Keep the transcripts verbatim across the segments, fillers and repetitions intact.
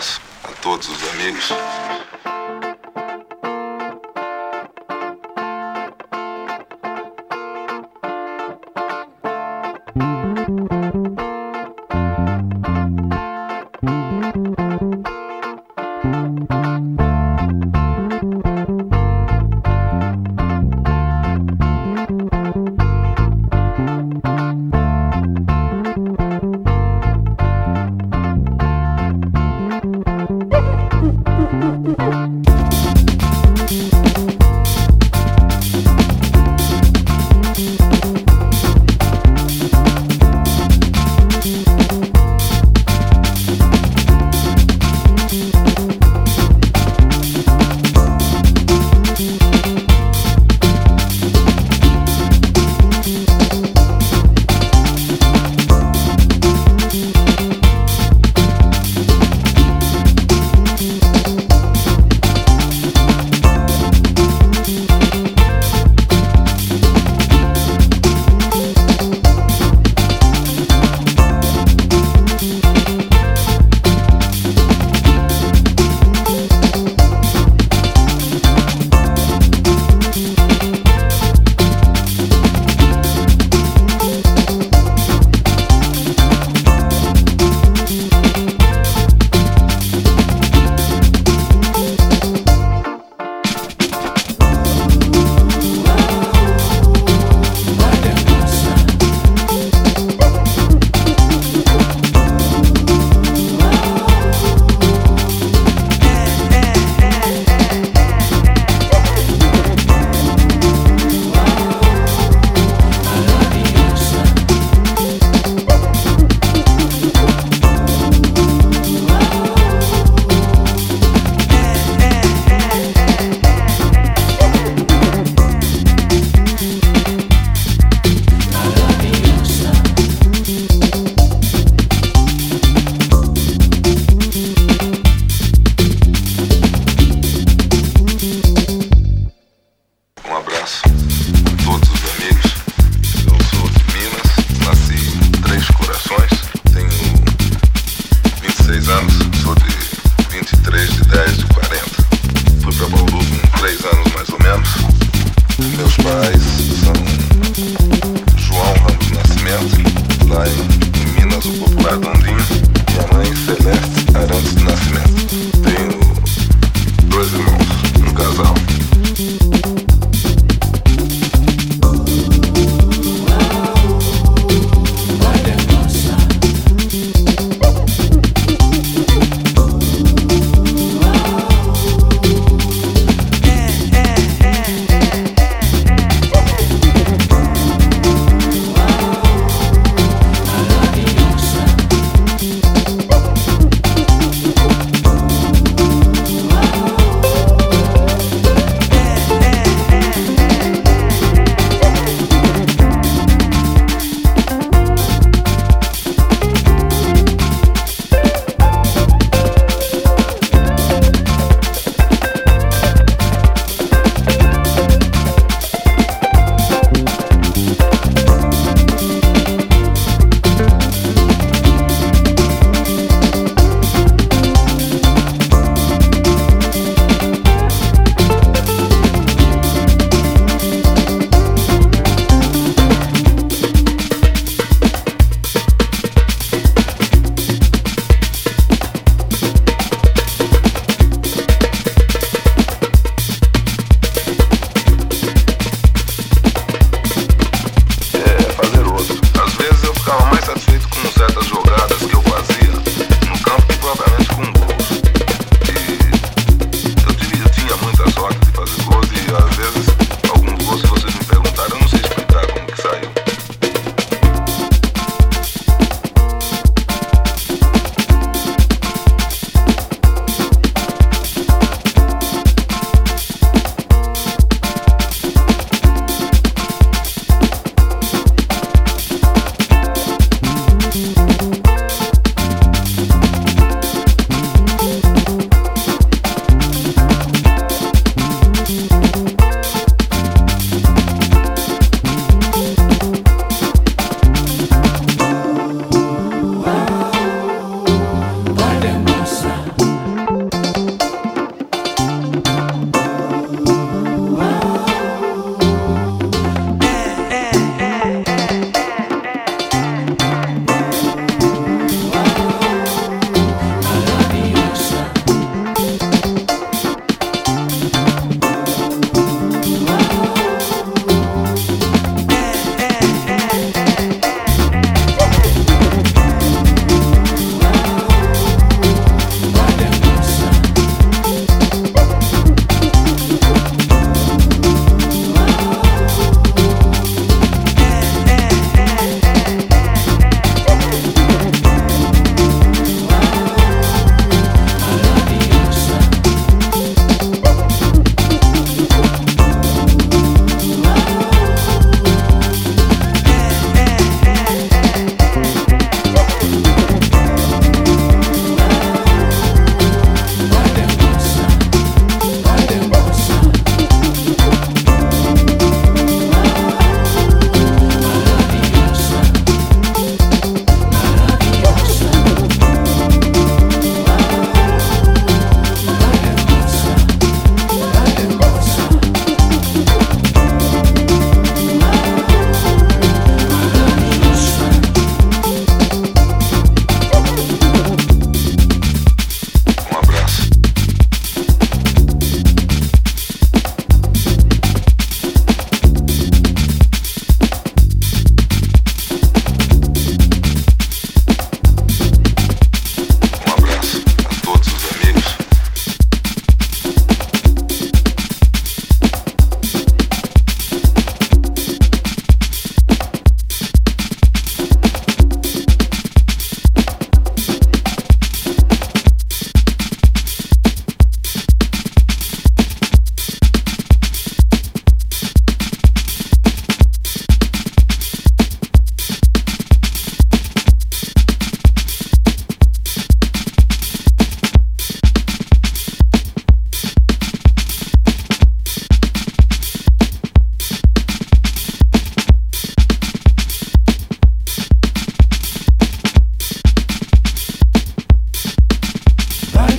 sucesso a todos os amigos.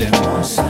hermosa.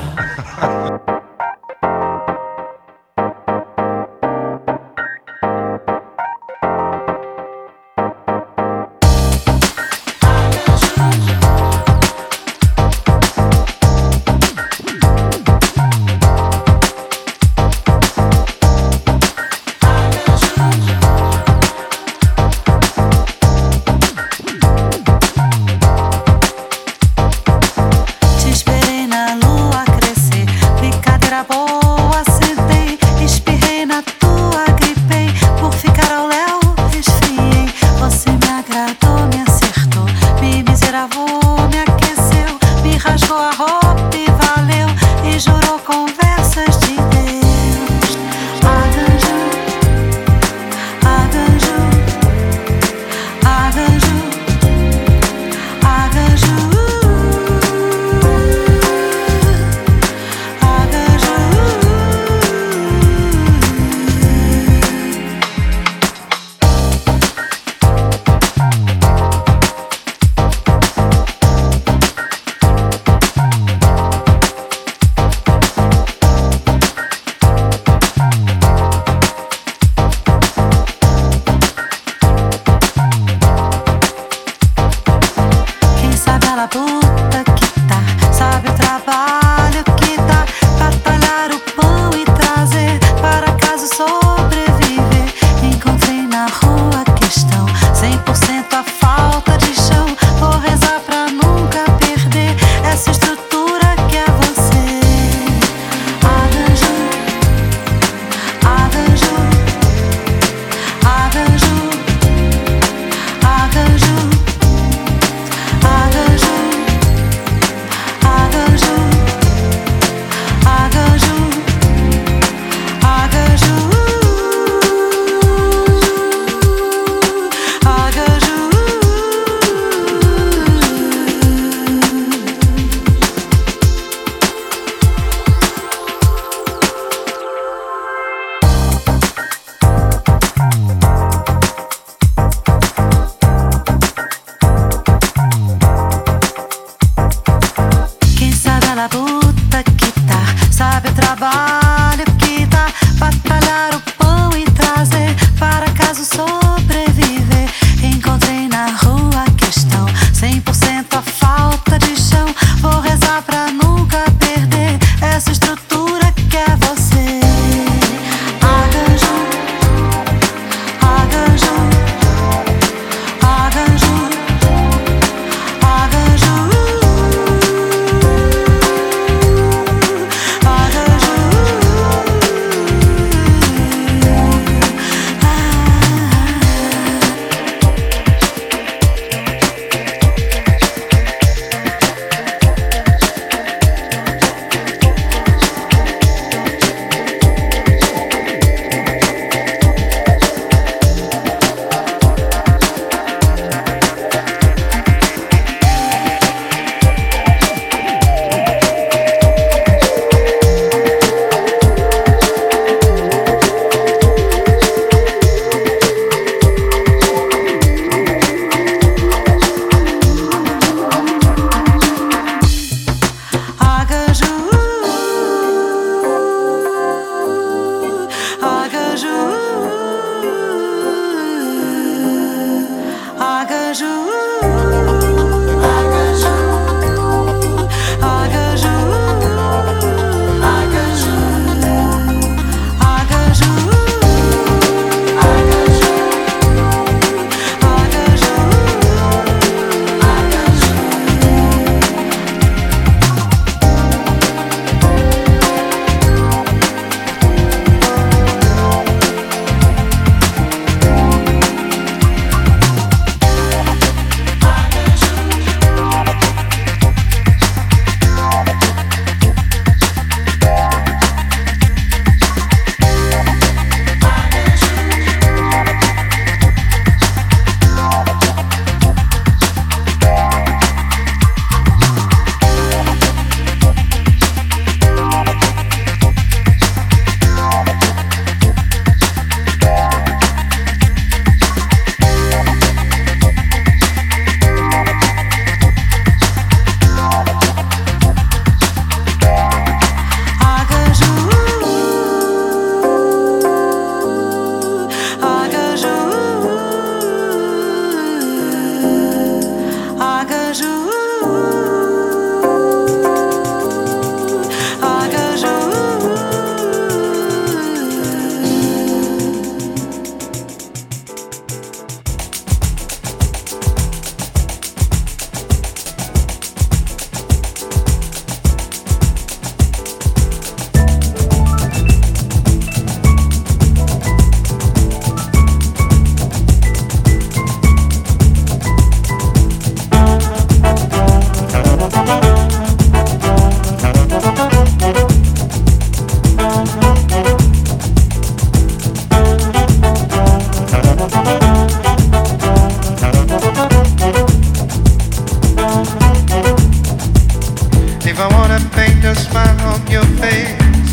I paint a smile on your face.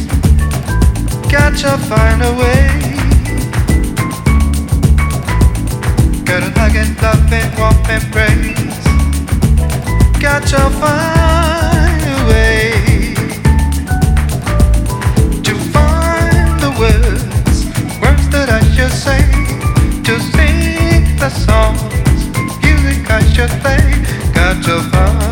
Can't you find a way? Gotta hug and love and warm embrace. Can't you find a way to find the words, words that I should say, to sing the songs, music I should play. Got to find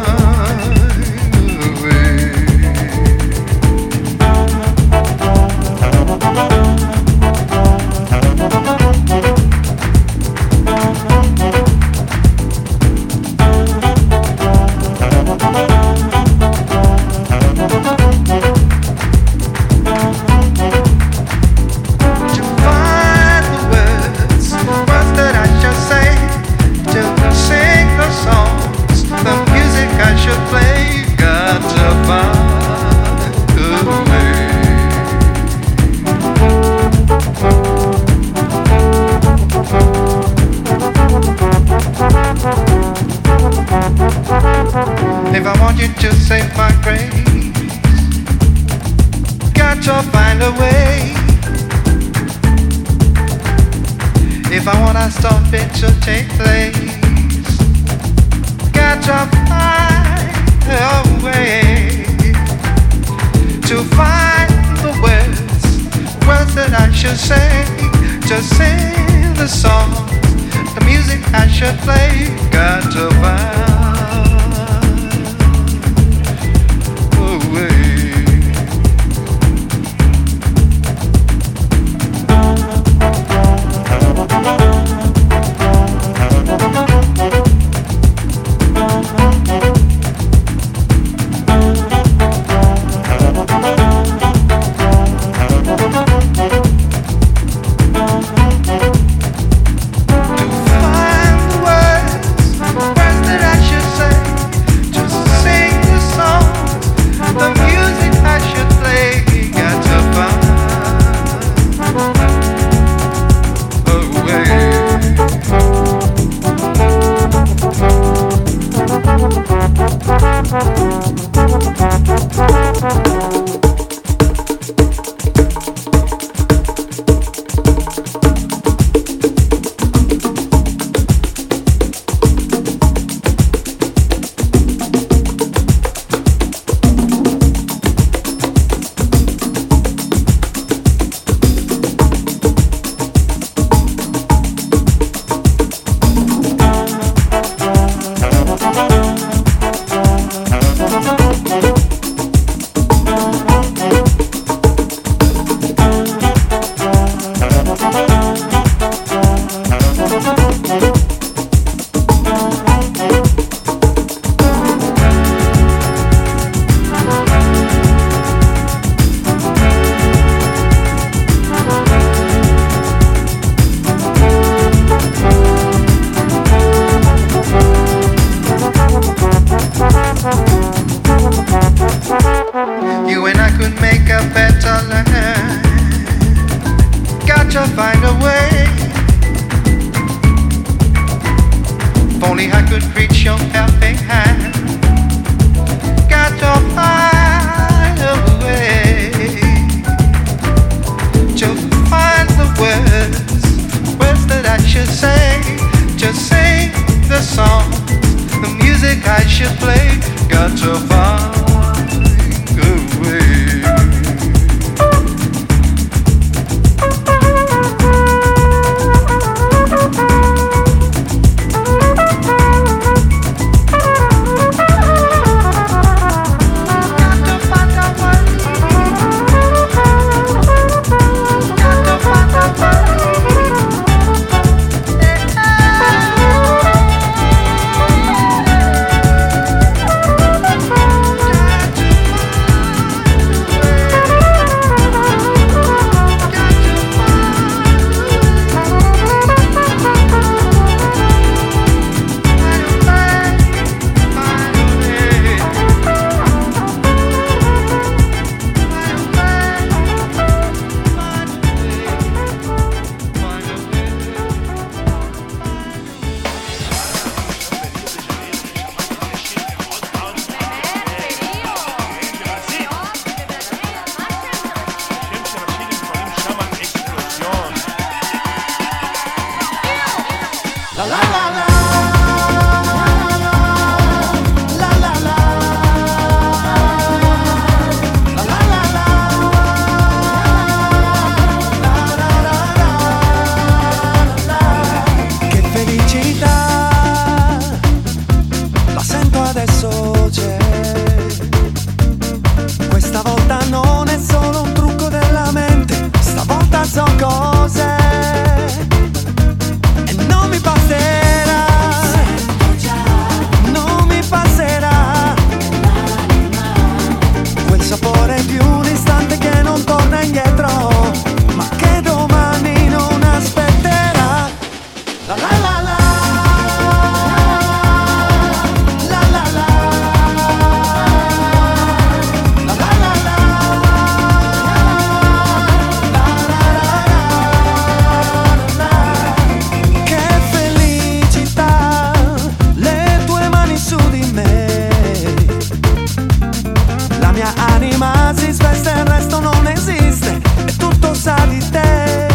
mia anima si sveste, il resto non esiste e tutto sa di te.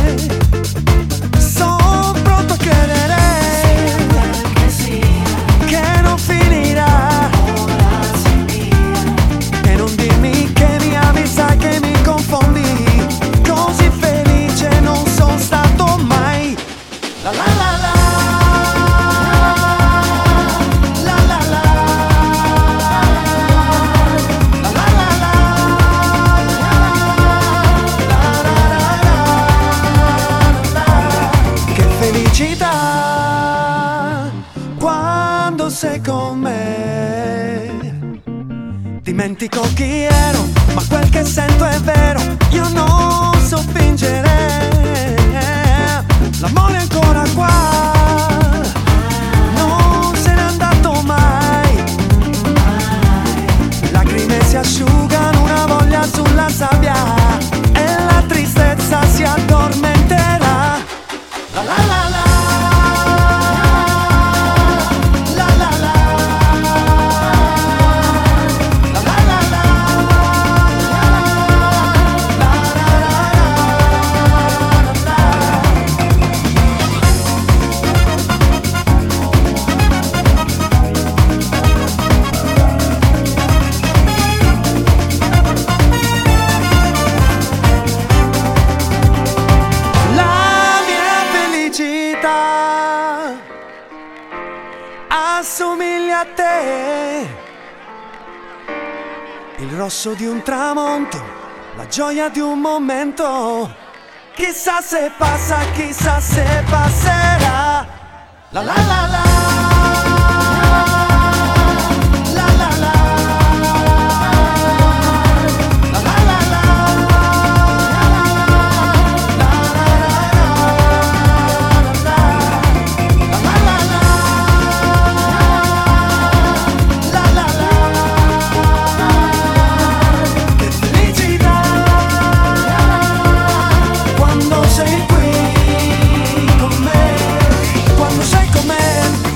Sono pronto a credere che, sia, che non finirà, e non dirmi che mi ami, sai che mi confondi. Così felice non sono stato mai. La la la. Quando sei con me dimentico chi ero, ma quel che sento è vero, io non so fingere. L'amore è ancora qua, non se n'è andato mai. Lacrime si asciugano, una voglia sulla sabbia e la tristezza si addormenterà. La la la la. Assomiglia a te il rosso di un tramonto, la gioia di un momento. Chissà se passa, chissà se passerà. La la la la. Sei qui con me, quando sei con me.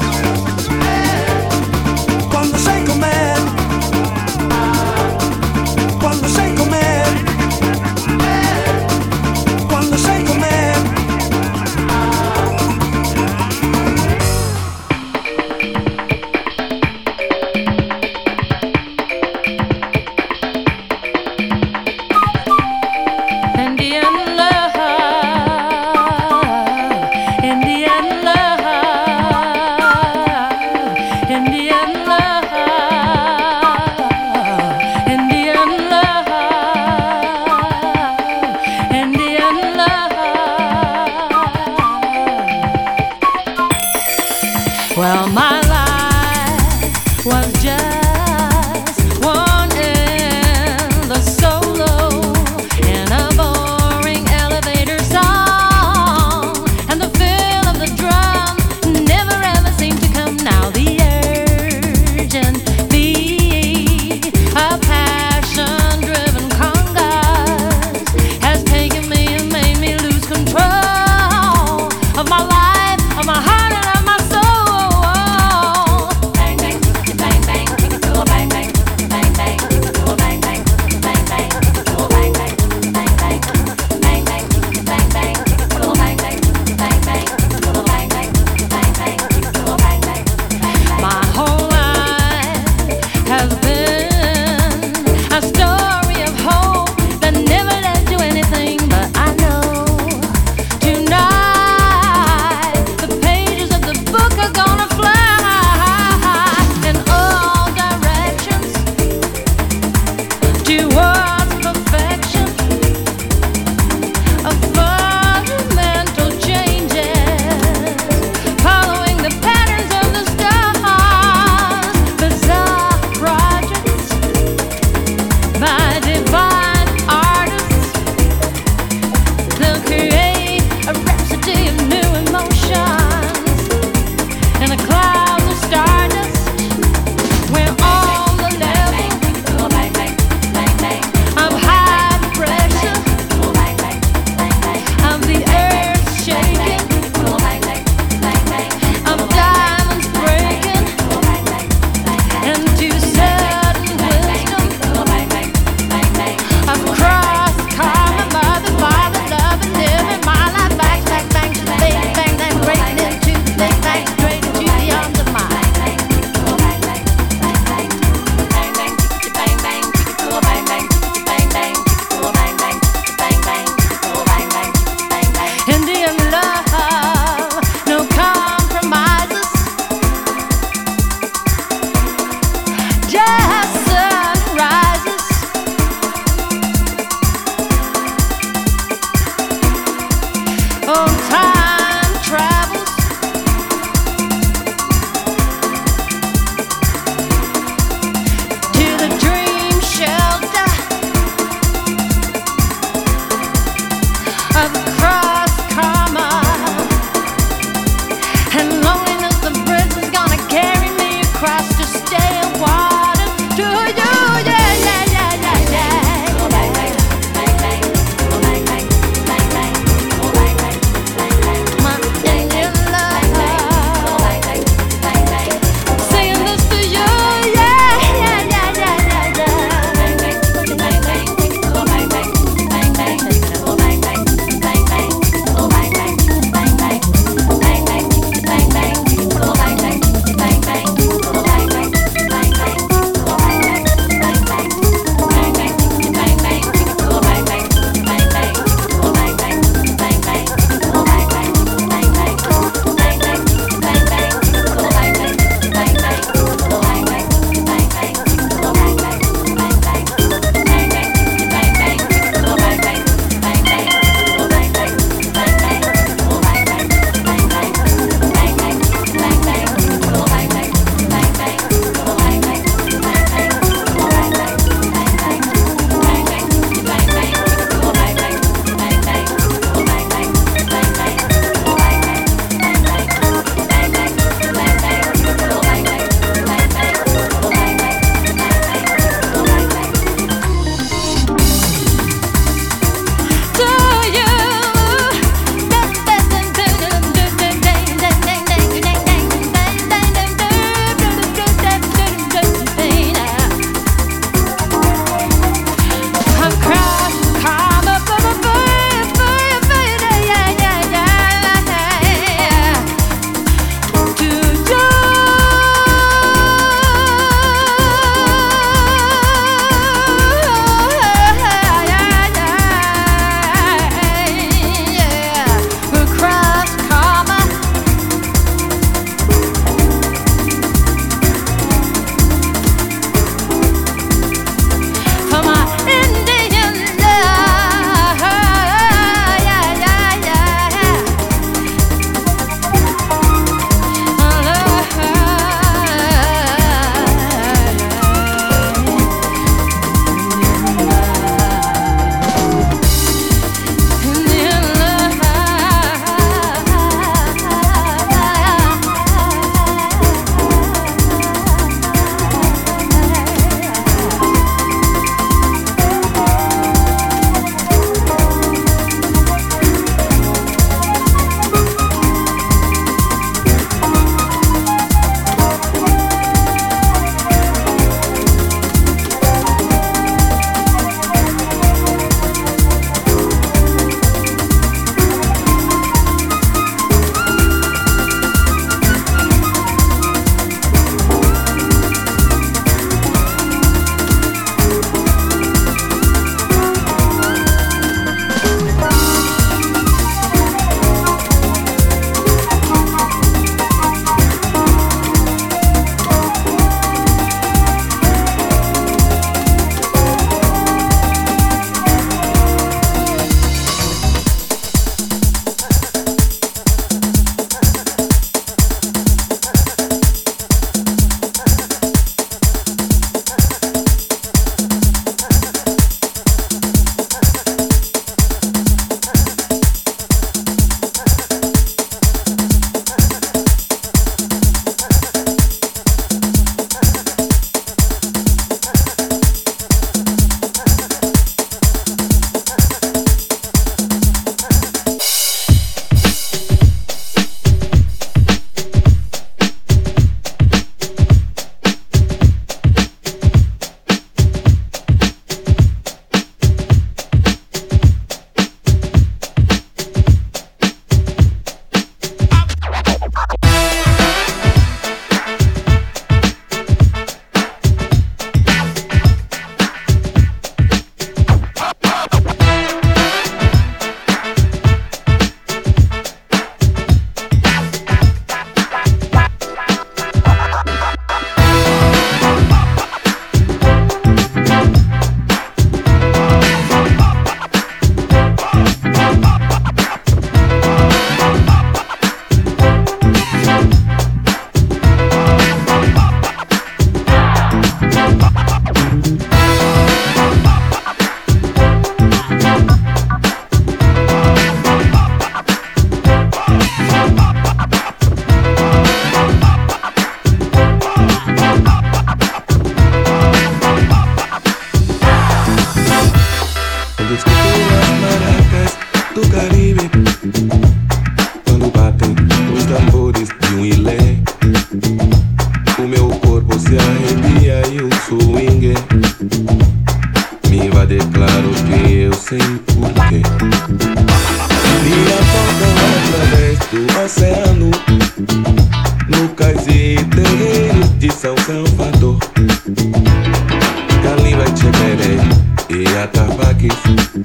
a tabac et fufu.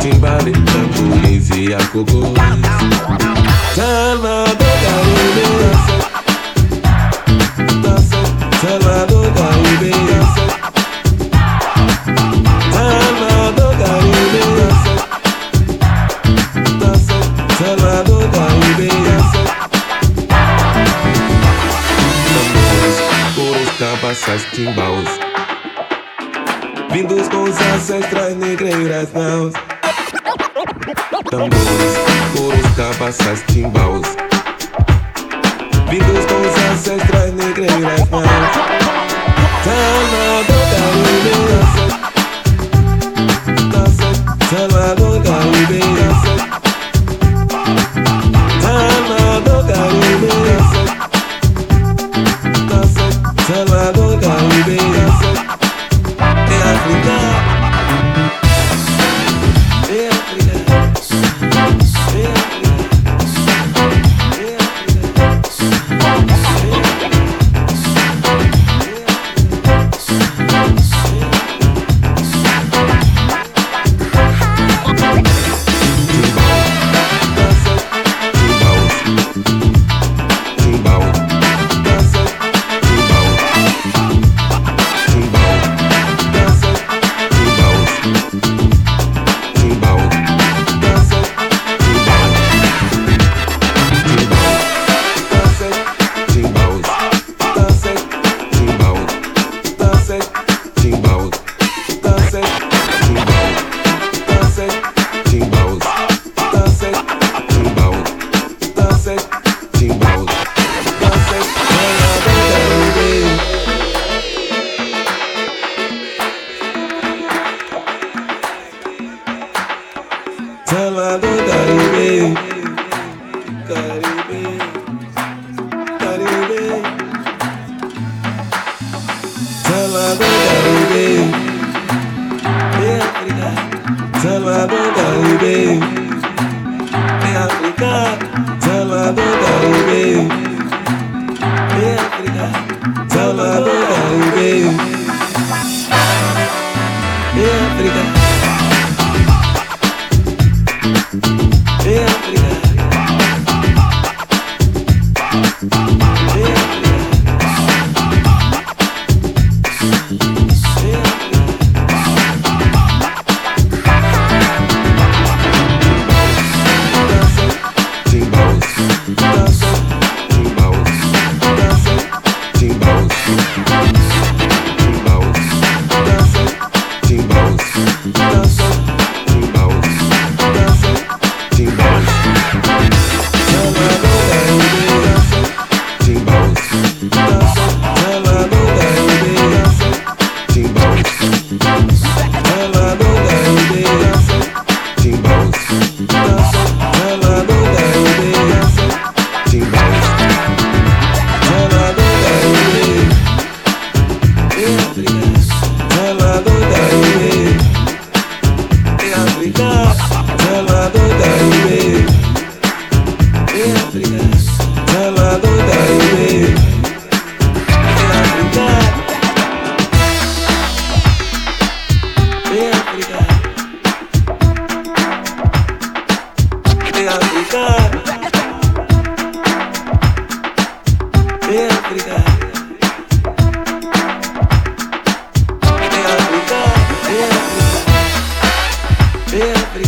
Timbale, tango, leve a coco. Salvador Gaúde, dança. Salvador Gaúde, dança. Salvador Gaúde, dança. Dança. Salvador Gaúde, dança. Tambores, coros, cabaças, timbaos. Vindos com os ancestrais negreiras naus. Tambores, coros, cabaças, timbaos. Vindos com os ancestrais negreiras naus. Salvador Gaúde, dança. Salvador Gaúde, dança. Salvador Gaúde, dança. Salvador Gaúde, dança. Yeah,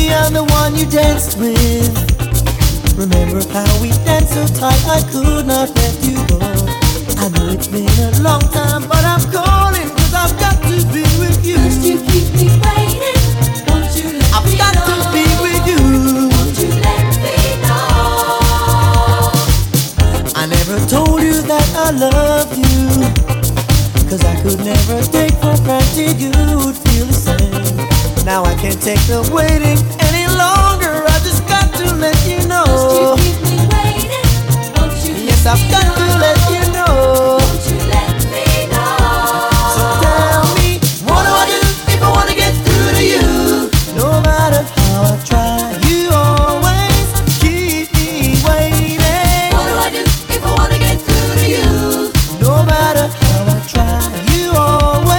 Maybe I'm the one you danced with. Remember how we danced so tight I could not let you go. I know it's been a long time, but I'm calling 'cause I've got to be with you. First you keep me waiting, won't you let I've me got know? To be with you. Won't you let me know? I never told you that I love you, 'cause I could never take for granted you would feel the same. Now I can't take the waiting any longer. I just got to let you know. Don't you keep me waiting? Don't you keep yes, I've me got know? To let you know. Don't you let me know? So tell me, what do I do if I wanna get through to you? No matter how I try, you always keep me waiting. What do I do if I wanna get through to you? No matter how I try, you always.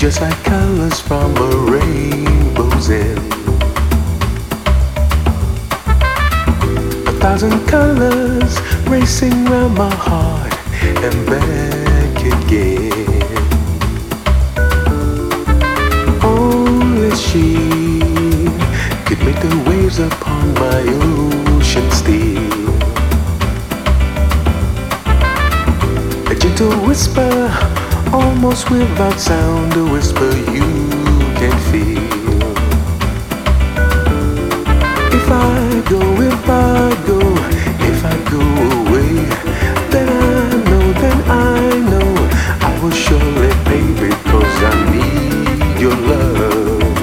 just like colors from a rainbow's end. A thousand colors racing round my heart and back again. Only she could make the waves upon my ocean steal. A gentle whisper, almost without sound, a whisper you can feel. If I go, if I go, if I go away, then I know, then I know, I will surely pay, because I need your love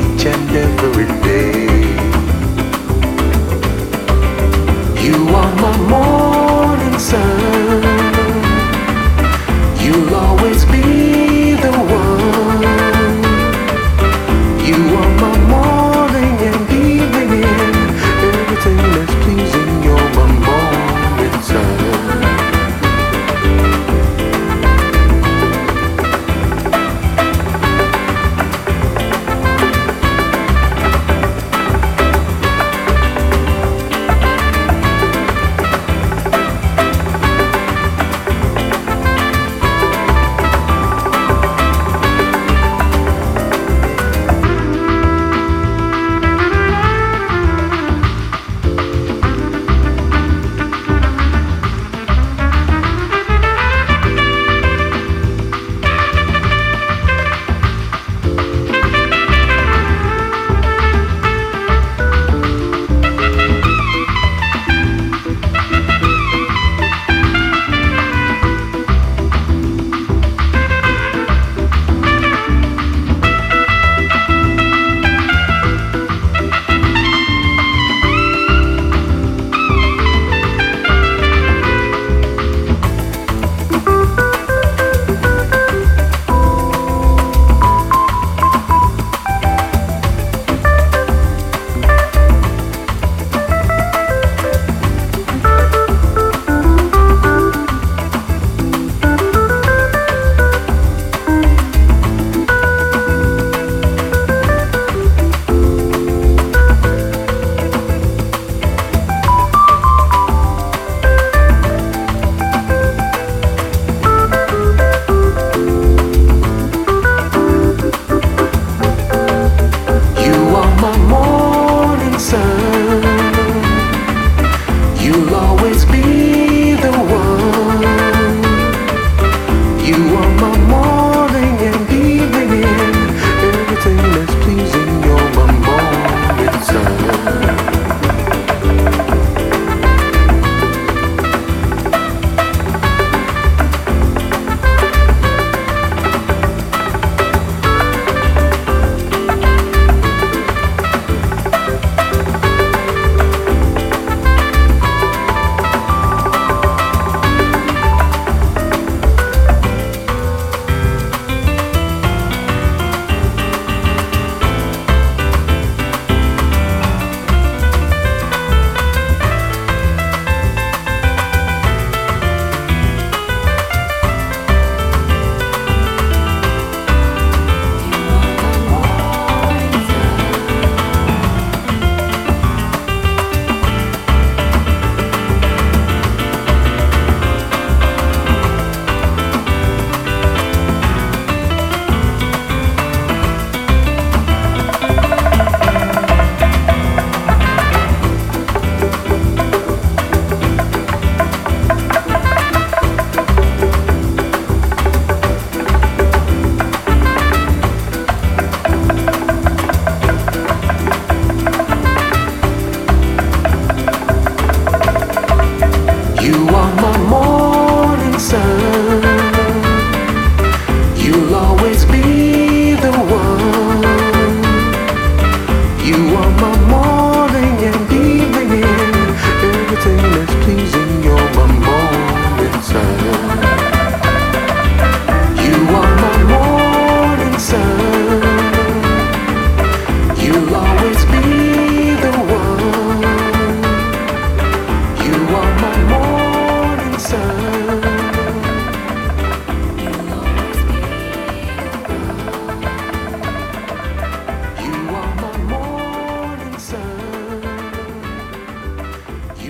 each and every day. You are my morning sun. You'll always be the one. You are my morning and evening.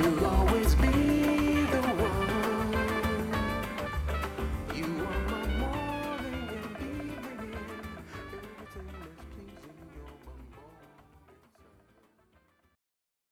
you.